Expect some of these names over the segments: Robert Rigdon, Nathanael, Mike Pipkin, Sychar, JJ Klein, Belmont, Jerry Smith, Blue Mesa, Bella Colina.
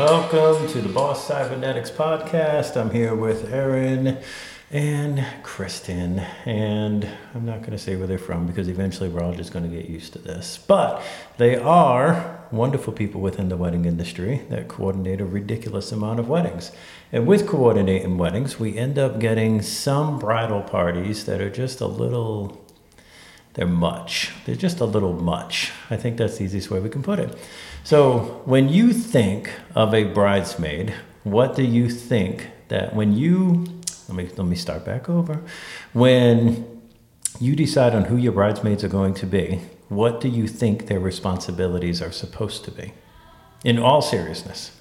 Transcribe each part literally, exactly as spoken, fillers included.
Welcome to the Boss Cybernetics Podcast. I'm here with Erin and Kristen, and I'm not going to say where they're from because eventually we're all just going to get used to this. But they are wonderful people within the wedding industry that coordinate a ridiculous amount of weddings. And with coordinating weddings, we end up getting some bridal parties that are just a little, they're much. They're just a little much. I think that's the easiest way we can put it. So when you think of a bridesmaid, what do you think that when you Let me let me start back over. When you decide on who your bridesmaids are going to be, what do you think their responsibilities are supposed to be? In all seriousness.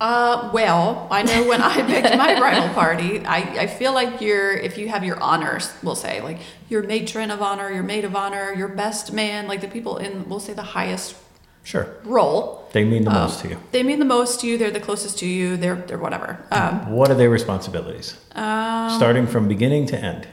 Uh, well, I know when I picked my bridal party, I, I feel like you're, if you have your honors, we'll say, like your matron of honor, your maid of honor, your best man, like the people in, we'll say the highest Sure. role. They mean the um, most to you. They mean the most to you. They're the closest to you. They're they're whatever. Um, what are their responsibilities? Um, Starting from beginning to end.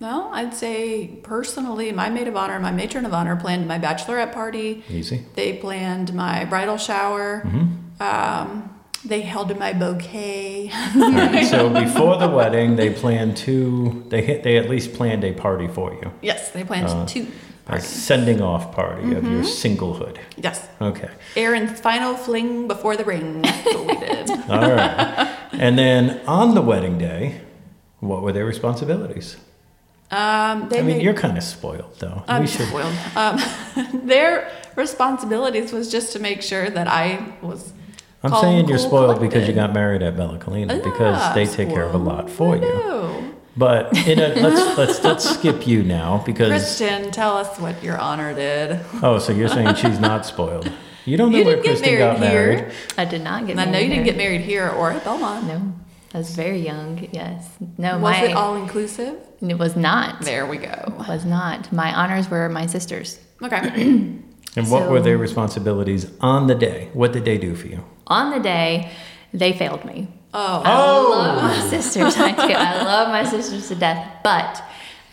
Well, I'd say personally, my maid of honor, my matron of honor planned my bachelorette party. Easy. They planned my bridal shower. Mm-hmm. Um, they held my bouquet. Right, so before the wedding, they planned two. They hit. They at least planned a party for you. Yes, they planned uh, two. A sending off party mm-hmm. of your singlehood. Yes. Okay. Erin's final fling before the ring. That's what we did. All right. And then on the wedding day, what were their responsibilities? Um, they I mean, made, you're kind of spoiled, though. I'm we should... spoiled. Um, their responsibilities was just to make sure that I was. I'm called, saying you're spoiled collected. Because you got married at Bella Colina, ah, because they spoiled. Take care of a lot for I you. Know. But in a, let's let's let's skip you now because Kristen, tell us what your honor did. Oh, so you're saying she's not spoiled? You don't know you where Kristen got married. Here. I did not get. I married. I know you didn't get married here or at Belmont. No, I was very young. Yes, no. Was my, it all inclusive? It was not. There we go. It was not. My honors were my sisters. Okay. And what so, were their responsibilities on the day? What did they do for you? On the day, they failed me. Oh. I oh. love my sisters. I do. I love my sisters to death. But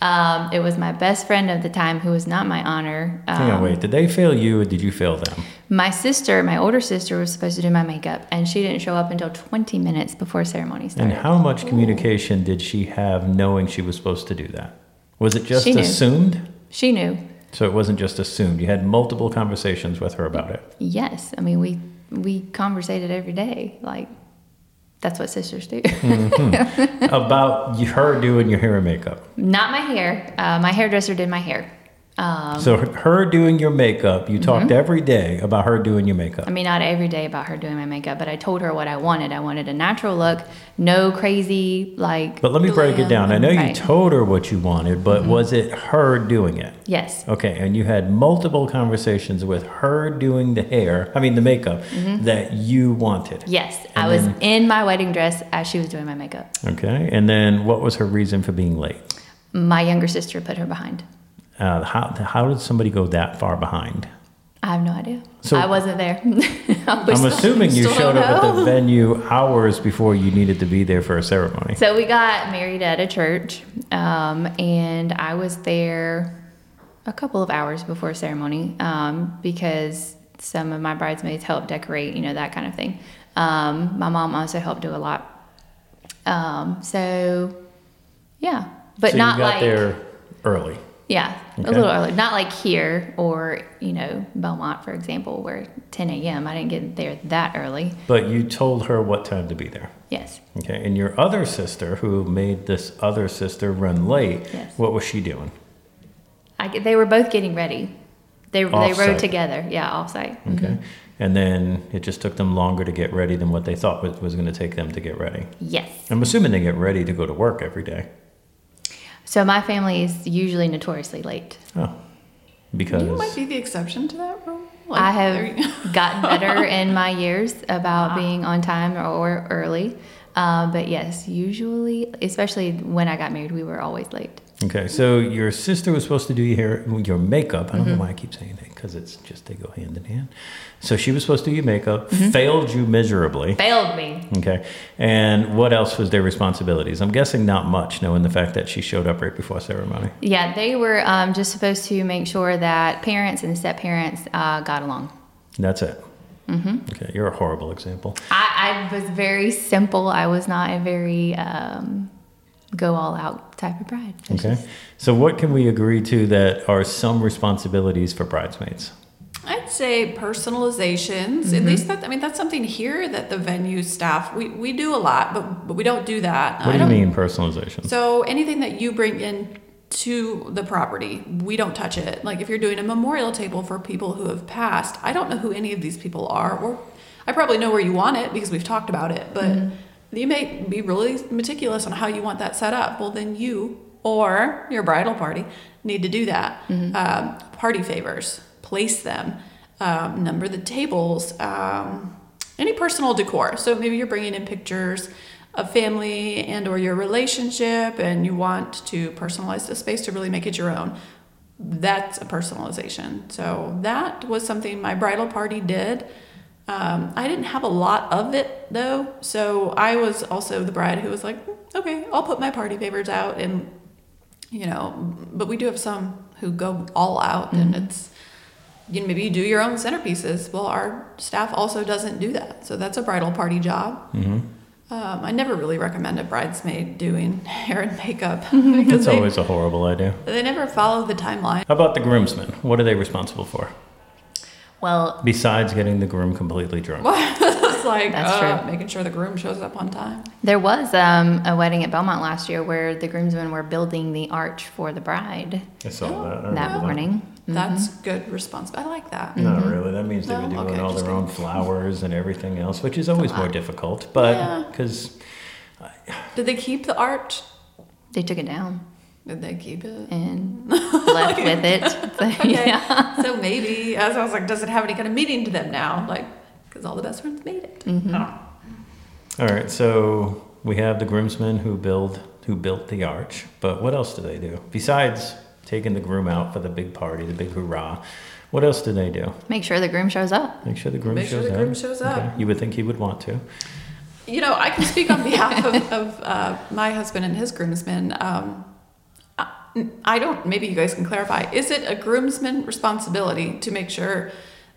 um, it was my best friend at the time who was not my honor. Um, Hang on, wait. Did they fail you or did you fail them? My sister, my older sister, was supposed to do my makeup, and she didn't show up until twenty minutes before ceremony started. And how much Ooh. communication did she have knowing she was supposed to do that? Was it just she assumed? Knew. She knew. So it wasn't just assumed. You had multiple conversations with her about it. Yes. I mean, we, we conversated every day, like... That's what sisters do. mm-hmm. About her doing your hair and makeup. Not my hair. Uh, my hairdresser did my hair. Um, so her doing your makeup, you mm-hmm. talked every day about her doing your makeup. I mean, not every day about her doing my makeup, but I told her what I wanted. I wanted a natural look, no crazy, like... But let me break it down. I know right. you told her what you wanted, but mm-hmm. was it her doing it? Yes. Okay, and you had multiple conversations with her doing the hair, I mean the makeup, mm-hmm. that you wanted. Yes, and I was then, in my wedding dress as she was doing my makeup. Okay, and then what was her reason for being late? My younger sister put her behind. Uh, how how did somebody go that far behind? I have no idea. So I wasn't there. I was I'm assuming you showed up at the venue hours before you needed to be there for a ceremony. So we got married at a church, um, and I was there a couple of hours before ceremony um, because some of my bridesmaids helped decorate, you know, that kind of thing. Um, my mom also helped do a lot. Um, so, yeah. But so not you got like, there early. Yeah, okay. A little early. Not like here or, you know, Belmont, for example, where ten a.m. I didn't get there that early. But you told her what time to be there. Yes. Okay. And your other sister, who made this other sister run late, yes. what was she doing? I, they were both getting ready. They off-site. They rode together. Yeah, off-site. Okay. Mm-hmm. And then it just took them longer to get ready than what they thought was, was going to take them to get ready. Yes. I'm assuming they get ready to go to work every day. So my family is usually notoriously late. Oh, because... You might be the exception to that rule. Like, I have gotten better in my years about wow. being on time or early. Uh, but yes, usually, especially when I got married, we were always late. Okay, so your sister was supposed to do your hair, your makeup. I don't mm-hmm. know why I keep saying that because it's just they go hand in hand. So she was supposed to do your makeup, mm-hmm. failed you miserably. Failed me. Okay, and what else was their responsibilities? I'm guessing not much, knowing the fact that she showed up right before ceremony. Yeah, they were um, just supposed to make sure that parents and step-parents uh, got along. That's it. Mm-hmm. Okay, you're a horrible example. I, I was very simple. I was not a very um, go all out type of bride. It's okay. Just... So what can we agree to that are some responsibilities for bridesmaids? I'd say personalizations. Mm-hmm. At least that, I mean, that's something here that the venue staff, we, we do a lot, but but we don't do that. What do you mean personalization? So anything that you bring in to the property, we don't touch it. Like if you're doing a memorial table for people who have passed, I don't know who any of these people are, or I probably know where you want it because we've talked about it, but mm-hmm. you may be really meticulous on how you want that set up. Well, then you or your bridal party need to do that. Mm-hmm. Um, party favors. Place them, um, number the tables, um, any personal decor. So maybe you're bringing in pictures of family and or your relationship, and you want to personalize the space to really make it your own. That's a personalization. So that was something my bridal party did. Um, I didn't have a lot of it though. So I was also the bride who was like, okay, I'll put my party favors out, and you know, but we do have some who go all out, mm-hmm. and it's, you know, maybe you do your own centerpieces. Well, our staff also doesn't do that. So that's a bridal party job. Mm-hmm. Um, I never really recommend a bridesmaid doing hair and makeup. It's always a horrible idea. They never follow the timeline. How about the groomsmen? What are they responsible for? Well, besides getting the groom completely drunk. It's like that's uh, true. Making sure the groom shows up on time. There was um, a wedding at Belmont last year where the groomsmen were building the arch for the bride. I saw oh, that. I that morning. That. Mm-hmm. That's good response. I like that. Mm-hmm. Not really. That means they were no? doing okay, all their own flowers and everything else, which is always more difficult. But because yeah. I... did they keep the arch? They took it down. Did they keep it and left with it? So, okay. Yeah. So maybe as I was like, does it have any kind of meaning to them now? Like, because all the best friends made it. Mm-hmm. Oh. All right. So we have the groomsmen who build who built the arch, but what else do they do besides taking the groom out for the big party, the big hurrah? What else do they do? Make sure the groom shows up. Make sure the groom Make shows up. Make sure the up. groom shows up. Okay. You would think he would want to. You know, I can speak on behalf of, of uh, my husband and his groomsmen. Um, I don't, maybe you guys can clarify. Is it a groomsman responsibility to make sure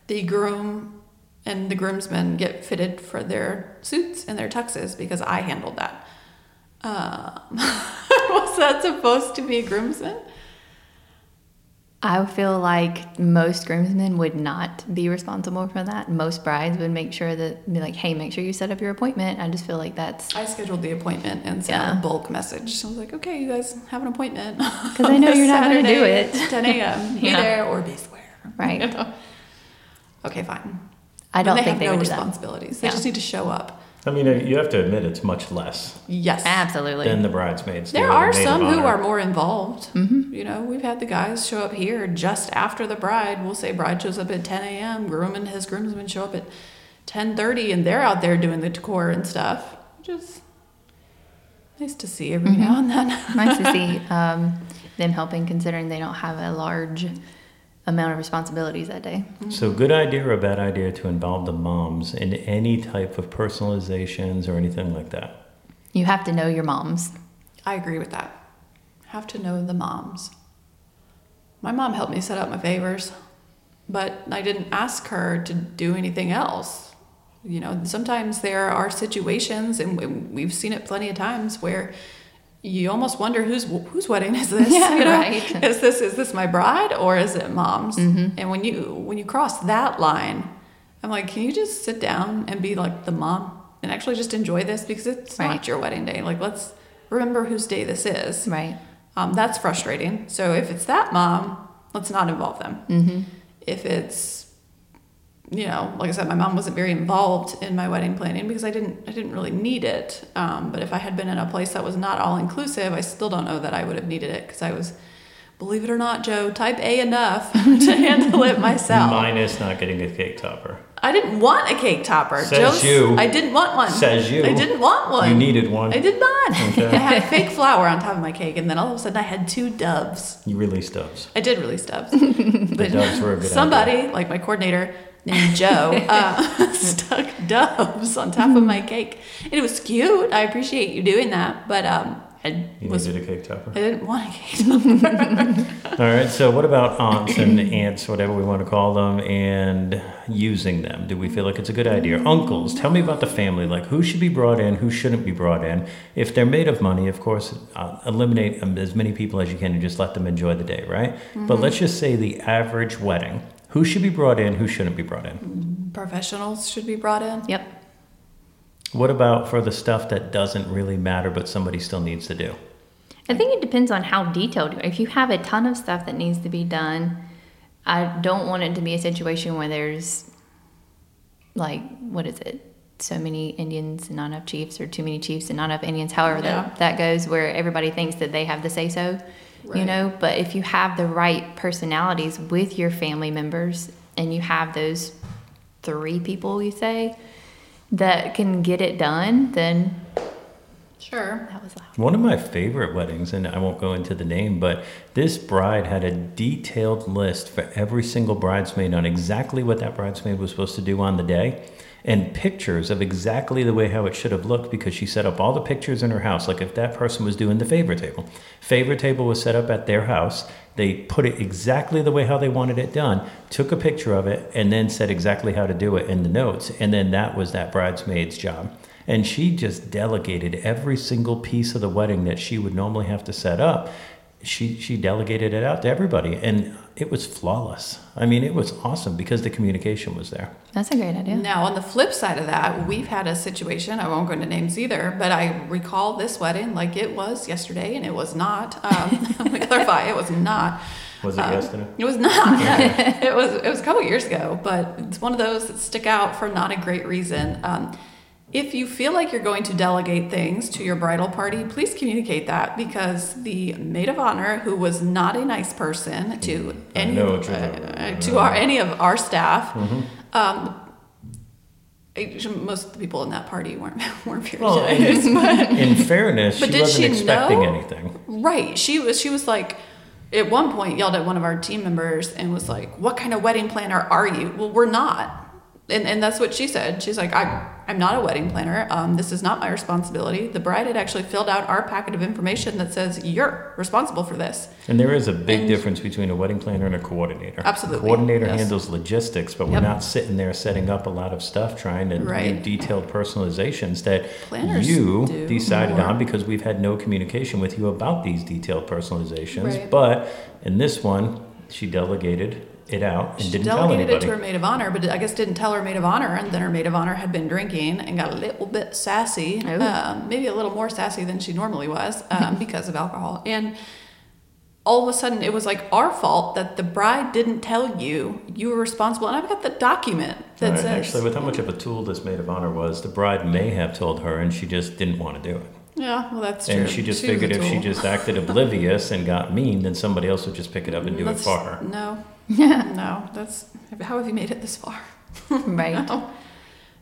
the groom and the groomsmen get fitted for their suits and their tuxes? Because I handled that. Um, was that supposed to be a groomsman? I feel like most groomsmen would not be responsible for that. Most brides would make sure that, be like, hey, make sure you set up your appointment. I just feel like that's... I scheduled the appointment and sent yeah. a bulk message. So I was like, okay, you guys have an appointment. Because I know you're not going to do it. ten a.m. Be yeah. there or be square. Right. You know? Okay, fine. I don't they think have they have no responsibilities. They yeah. just need to show up. I mean, you have to admit it's much less. Yes, absolutely. Than the bridesmaids. There are some who are more involved. Mm-hmm. You know, we've had the guys show up here just after the bride. We'll say bride shows up at ten a.m. Groom and his groomsmen show up at ten thirty, and they're out there doing the decor and stuff. Just nice to see every mm-hmm. now and then. Nice to see um, them helping, considering they don't have a large amount of responsibilities that day. So good idea or a bad idea to involve the moms in any type of personalizations or anything like that? You have to know your moms. I agree with that. Have to know the moms. My mom helped me set up my favors, but I didn't ask her to do anything else. You know, sometimes there are situations, and we've seen it plenty of times, where you almost wonder whose whose wedding is this? Yeah, you know? Right. Is this is this my bride or is it mom's? Mm-hmm. And when you when you cross that line, I'm like, can you just sit down and be like the mom and actually just enjoy this, because it's right. not your wedding day. Like, let's remember whose day this is. Right. Um, that's frustrating. So if it's that mom, let's not involve them. Mm-hmm. If it's, you know, like I said, my mom wasn't very involved in my wedding planning because I didn't I didn't really need it. Um, but if I had been in a place that was not all-inclusive, I still don't know that I would have needed it, because I was, believe it or not, Joe, type A enough to handle it myself. Minus not getting a cake topper. I didn't want a cake topper. Says Joe's, you. I didn't want one. Says you. I didn't want one. You needed one. I did not. Okay. I had fake flour on top of my cake, and then all of a sudden I had two doves. You released doves. I did release doves. The doves were a good Somebody, idea. like my coordinator... and Joe uh, stuck doves on top of my cake. And it was cute. I appreciate you doing that. But um, I I you was, needed a cake topper. I didn't want a cake topper. All right. So what about aunts and aunts, whatever we want to call them, and using them? Do we feel like it's a good idea? Uncles, tell me about the family. Like, who should be brought in? Who shouldn't be brought in? If they're made of money, of course, uh, eliminate as many people as you can and just let them enjoy the day, right? Mm-hmm. But let's just say the average wedding. Who should be brought in? Who shouldn't be brought in? Professionals should be brought in. Yep. What about for the stuff that doesn't really matter but somebody still needs to do? I think it depends on how detailed. If you have a ton of stuff that needs to be done, I don't want it to be a situation where there's, like, what is it? So many Indians and not enough chiefs, or too many chiefs and not enough Indians, however yeah. that, that goes, where everybody thinks that they have the say-so, right. you know? But if you have the right personalities with your family members and you have those three people, you say, that can get it done, then sure. That was loud. One of my favorite weddings, and I won't go into the name, but this bride had a detailed list for every single bridesmaid on exactly what that bridesmaid was supposed to do on the day, and pictures of exactly the way how it should have looked, because she set up all the pictures in her house. Like, if that person was doing the favorite table, favorite table was set up at their house. They put it exactly the way how they wanted it done, took a picture of it, and then said exactly how to do it in the notes. And then that was that bridesmaid's job. And she just delegated every single piece of the wedding that she would normally have to set up. She she delegated it out to everybody, and it was flawless. I mean, it was awesome because the communication was there. That's a great idea. Now, on the flip side of that, we've had a situation, I won't go into names either, but I recall this wedding like it was yesterday, and it was not. Um, let me clarify, it was not. Was it um, yesterday? It was not. Yeah. it was it was a couple years ago, but it's one of those that stick out for not a great reason. Um, If you feel like you're going to delegate things to your bridal party, please communicate that, because the maid of honor, who was not a nice person to any uh, to our any of our staff, mm-hmm. um, most of the people in that party weren't weren't very well, nice. In, in fairness, but she did wasn't she expecting know? anything. Right? She was. She was like. At one point, yelled at one of our team members and was like, "What kind of wedding planner are you?" Well, we're not. And and that's what she said. She's like, I, I'm not a wedding planner. Um, this is not my responsibility. The bride had actually filled out our packet of information that says you're responsible for this. And there is a big and difference between a wedding planner and a coordinator. Absolutely. A coordinator yes. handles logistics, but yep. we're not sitting there setting up a lot of stuff, trying to right. do detailed personalizations that Planners you decided more. on, because we've had no communication with you about these detailed personalizations. Right. But in this one, she delegated it out and she didn't tell anybody. She delegated it to her maid of honor, but I guess didn't tell her maid of honor, and then her maid of honor had been drinking and got a little bit sassy, um, maybe a little more sassy than she normally was um, because of alcohol. And all of a sudden, it was like our fault that the bride didn't tell you you were responsible. And I've got the document that right, says... Actually, with how much of a tool this maid of honor was, the bride may have told her, and she just didn't want to do it. Yeah, well, that's and true. And she just she figured if she just acted oblivious and got mean, then somebody else would just pick it up and do that's, it for her. No. Yeah. No, that's... How have you made it this far? Right. No.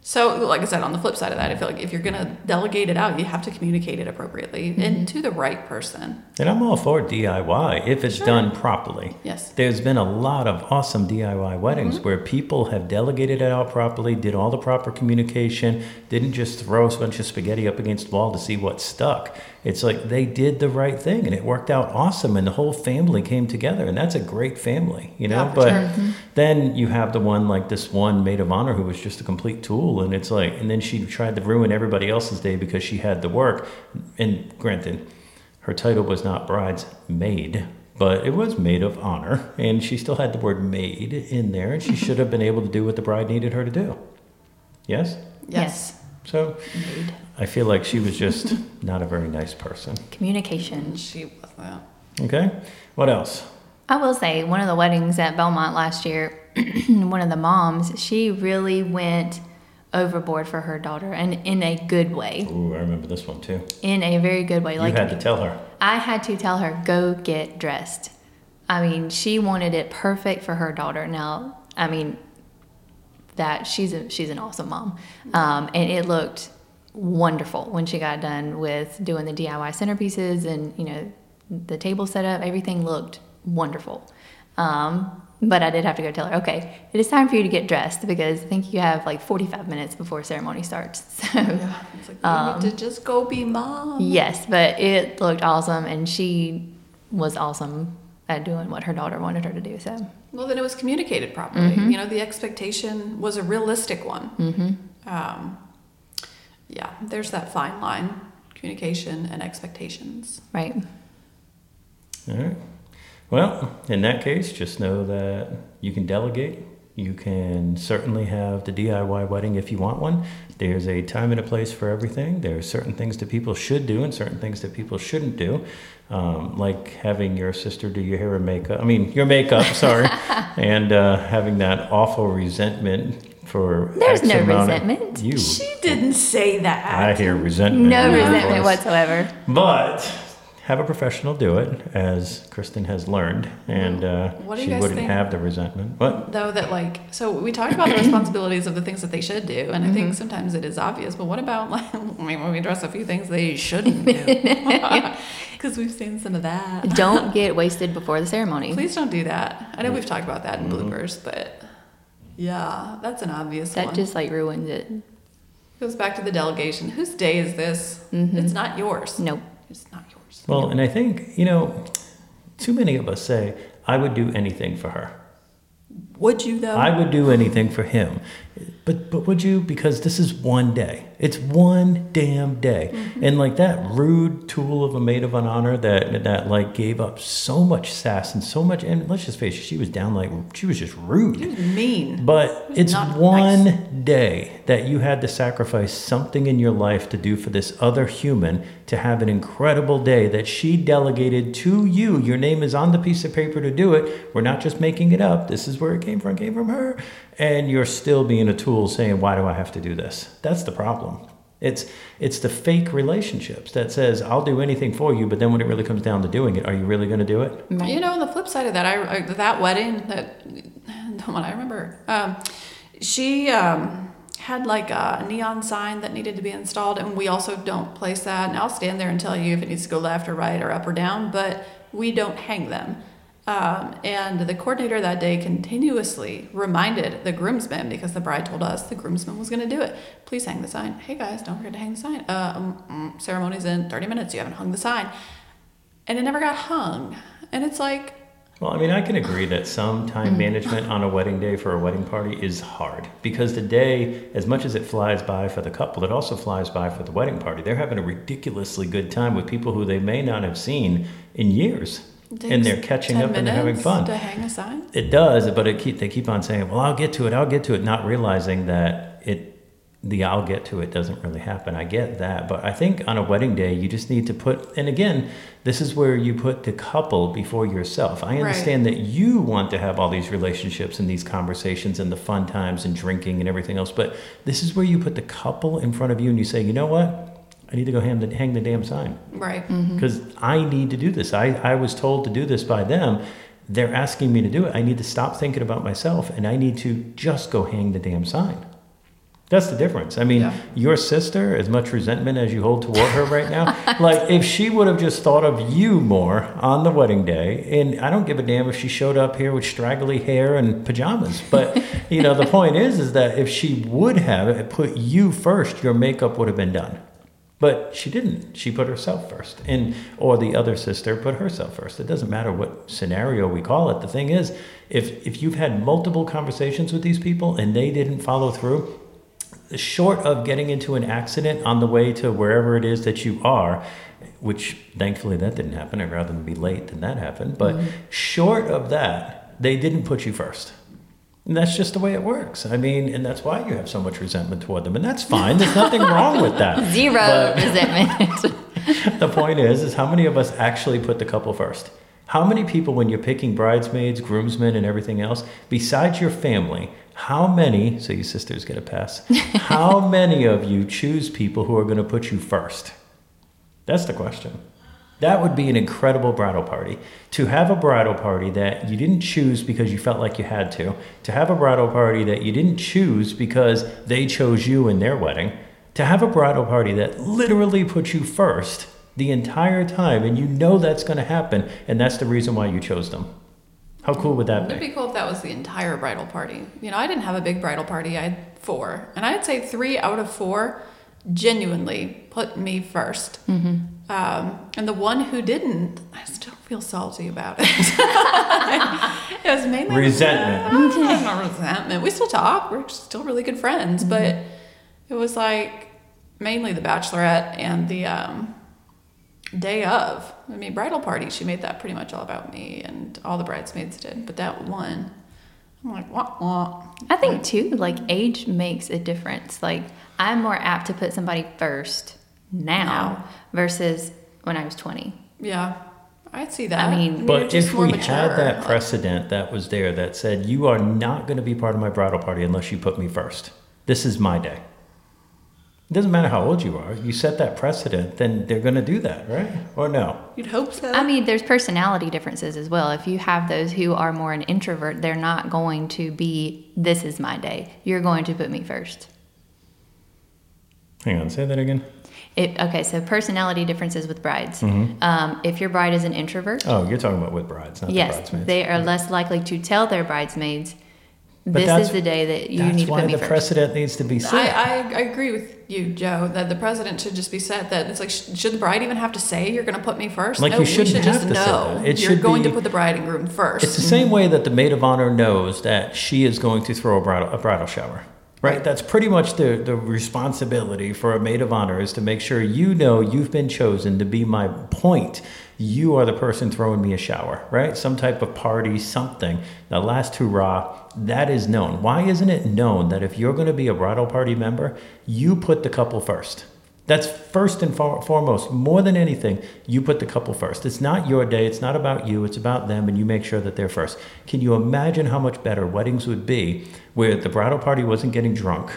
So, like I said, on the flip side of that, I feel like if you're going to delegate it out, you have to communicate it appropriately mm-hmm. and to the right person. And I'm all for D I Y if it's sure. done properly. Yes. There's been a lot of awesome D I Y weddings mm-hmm. where people have delegated it out properly, did all the proper communication, didn't just throw a bunch of spaghetti up against the wall to see what stuck. It's like they did the right thing, and it worked out awesome, and the whole family came together, and that's a great family, you know? Yeah, but sure. mm-hmm. then you have the one, like this one maid of honor who was just a complete tool, and it's like, and then she tried to ruin everybody else's day because she had the work. And granted, her title was not bridesmaid, but it was maid of honor, and she still had the word maid in there, and she should have been able to do what the bride needed her to do. Yes? Yes. So... Maid. I feel like she was just not a very nice person. Communication. She wasn't. Okay. What else? I will say, one of the weddings at Belmont last year, one of the moms, she really went overboard for her daughter, and in a good way. Ooh, I remember this one too. In a very good way. Like, you had to tell her. I had to tell her, go get dressed. I mean, she wanted it perfect for her daughter. Now, I mean, that she's a, she's an awesome mom. Um, and it looked... wonderful when she got done with doing the D I Y centerpieces and, you know, the table setup. Everything looked wonderful. Um, but I did have to go tell her, okay, it is time for you to get dressed because I think you have like forty-five minutes before ceremony starts. So yeah, it's like, you um, need to just go be mom. Yes, but it looked awesome, and she was awesome at doing what her daughter wanted her to do. So well, then it was communicated properly. Mm-hmm. You know, the expectation was a realistic one. Mm-hmm. Um, yeah, there's that fine line, communication and expectations. Right. All right. Well, in that case, just know that you can delegate. You can certainly have the D I Y wedding if you want one. There's a time and a place for everything. There are certain things that people should do and certain things that people shouldn't do, um, like having your sister do your hair and makeup. I mean, your makeup, sorry, and uh, having that awful resentment for There's X no resentment. You. She didn't say that. I hear resentment. No resentment whatsoever. But have a professional do it, as Kristen has learned, and uh, she wouldn't think? have the resentment. What? Though that, like, so we talked about the responsibilities of the things that they should do, and mm-hmm. I think sometimes it is obvious, but what about, like, I mean, when we address a few things they shouldn't do? Because we've seen some of that. Don't get wasted before the ceremony. Please don't do that. I know we've talked about that in mm-hmm. bloopers, but yeah, that's an obvious that one. That just, like, ruins it. Goes back to the delegation. Whose day is this? Mm-hmm. It's not yours. Nope. It's not yours. Well, and I think, you know, too many of us say, I would do anything for her. Would you, though? I would do anything for him. But but would you? Because this is one day. It's one damn day. Mm-hmm. And, like, that rude tool of a maid of honor that, that, like, gave up so much sass and so much, and let's just face it, she was down, like, she was just rude. She was mean. But it's one nice. day that you had to sacrifice something in your life to do for this other human to have an incredible day that she delegated to you. Your name is on the piece of paper to do it. We're not just making it up. This is where it came from. It came from her. And you're still being a tool saying, why do I have to do this? That's the problem. It's it's the fake relationships that says, I'll do anything for you, but then when it really comes down to doing it, are you really going to do it? You know, on the flip side of that, I, I that wedding, that the one I remember, um, she um, had like a neon sign that needed to be installed, and we also don't place that. And I'll stand there and tell you if it needs to go left or right or up or down, but we don't hang them. Um, and the coordinator that day continuously reminded the groomsmen, because the bride told us the groomsman was going to do it. Please hang the sign. Hey guys, don't forget to hang the sign. Uh, um, um, ceremony's in thirty minutes. You haven't hung the sign. And it never got hung. And it's like, well, I mean, I can agree that some time management on a wedding day for a wedding party is hard, because the day, as much as it flies by for the couple, it also flies by for the wedding party. They're having a ridiculously good time with people who they may not have seen in years. And they're catching up and they're having fun. To hang a sign? It does, but it keep they keep on saying, well, I'll get to it, I'll get to it, not realizing that it the I'll get to it doesn't really happen. I get that, but I think on a wedding day, you just need to put, and again, this is where you put the couple before yourself. I understand right. that you want to have all these relationships and these conversations and the fun times and drinking and everything else, but this is where you put the couple in front of you and you say, you know what? I need to go hang the, hang the damn sign. Right. Because mm-hmm. I need to do this. I, I was told to do this by them. They're asking me to do it. I need to stop thinking about myself, and I need to just go hang the damn sign. That's the difference. I mean, yeah. your sister, as much resentment as you hold toward her right now, like if she would have just thought of you more on the wedding day, and I don't give a damn if she showed up here with straggly hair and pajamas. But, you know, the point is, is that if she would have put you first, your makeup would have been done. But she didn't. She put herself first. And or the other sister put herself first. It doesn't matter what scenario we call it. The thing is, if if you've had multiple conversations with these people and they didn't follow through, short of getting into an accident on the way to wherever it is that you are, which thankfully that didn't happen. I'd rather be late than that happened. But mm-hmm. short of that, they didn't put you first. And that's just the way it works. I mean, and that's why you have so much resentment toward them. And that's fine. There's nothing wrong with that. Zero but resentment. The point is, is how many of us actually put the couple first? How many people, when you're picking bridesmaids, groomsmen, and everything else, besides your family, how many, so your sisters get a pass, how many of you choose people who are going to put you first? That's the question. That would be an incredible bridal party. To have a bridal party that you didn't choose because you felt like you had to. To have a bridal party that you didn't choose because they chose you in their wedding. To have a bridal party that literally puts you first the entire time, and you know that's going to happen, and that's the reason why you chose them. How cool would that be? It'd be cool if that was the entire bridal party. You know, I didn't have a big bridal party. I had four. And I'd say three out of four genuinely put me first. Mm-hmm. Um, and the one who didn't, I still feel salty about it. It was mainly resentment. Like, oh, not resentment. We still talk. We're still really good friends. Mm-hmm. But it was like mainly the bachelorette and the um, day of. I mean, bridal party, she made that pretty much all about me, and all the bridesmaids did. But that one, I'm like, wah, wah. I think, too, like, age makes a difference. Like, I'm more apt to put somebody first now, now. Versus when I was twenty. Yeah, I see that. I mean, but if we mature, had that like, precedent that was there that said, you are not going to be part of my bridal party unless you put me first. This is my day. It doesn't matter how old you are. You set that precedent, then they're going to do that, right? Or no? You'd hope so. I mean, there's personality differences as well. If you have those who are more an introvert, they're not going to be, this is my day. You're going to put me first. Hang on, say that again. It, okay, so personality differences with brides. Mm-hmm. Um, if your bride is an introvert. Oh, you're talking about with brides, not yes, the bridesmaids. They are less likely to tell their bridesmaids, But this is the day that you need to put me first. That's why the precedent needs to be set. I, I, I agree with you, Joe, that the precedent should just be set. That it's like, sh- should the bride even have to say you're going to put me first? Like, no, you shouldn't we should have just to know say that. It you're going be, to put the bride and groom first. It's the same way that the maid of honor knows that she is going to throw a bridal a bridal shower, right? That's pretty much the the responsibility for a maid of honor, is to make sure you know you've been chosen to be my point. You are the person throwing me a shower, right? Some type of party, something. The last hurrah, that is known. Why isn't it known that if you're going to be a bridal party member, you put the couple first? That's first and for- foremost. More than anything, you put the couple first. It's not your day. It's not about you. It's about them, and you make sure that they're first. Can you imagine how much better weddings would be where the bridal party wasn't getting drunk?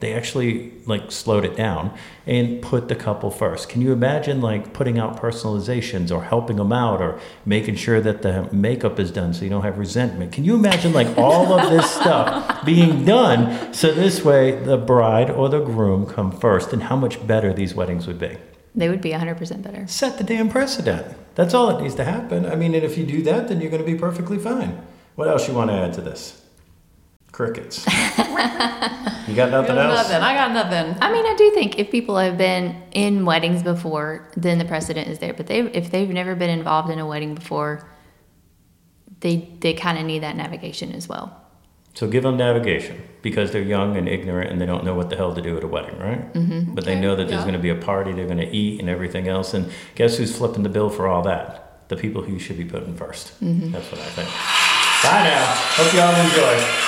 They actually like slowed it down and put the couple first. Can you imagine like putting out personalizations or helping them out or making sure that the makeup is done so you don't have resentment? Can you imagine like all of this stuff being done so this way the bride or the groom come first, and how much better these weddings would be? They would be one hundred percent better. Set the damn precedent. That's all that needs to happen. I mean, and if you do that, then you're going to be perfectly fine. What else you want to add to this? Crickets. You got nothing else? Nothing. I got nothing. I mean, I do think if people have been in weddings before, then the precedent is there. But they, if they've never been involved in a wedding before, they they kind of need that navigation as well. So give them navigation, because they're young and ignorant and they don't know what the hell to do at a wedding, right? Mm-hmm. But okay. They know that there's yeah. going to be a party, they're going to eat and everything else. And guess who's flipping the bill for all that? The people who you should be putting first. Mm-hmm. That's what I think. Bye now. Hope you all enjoy.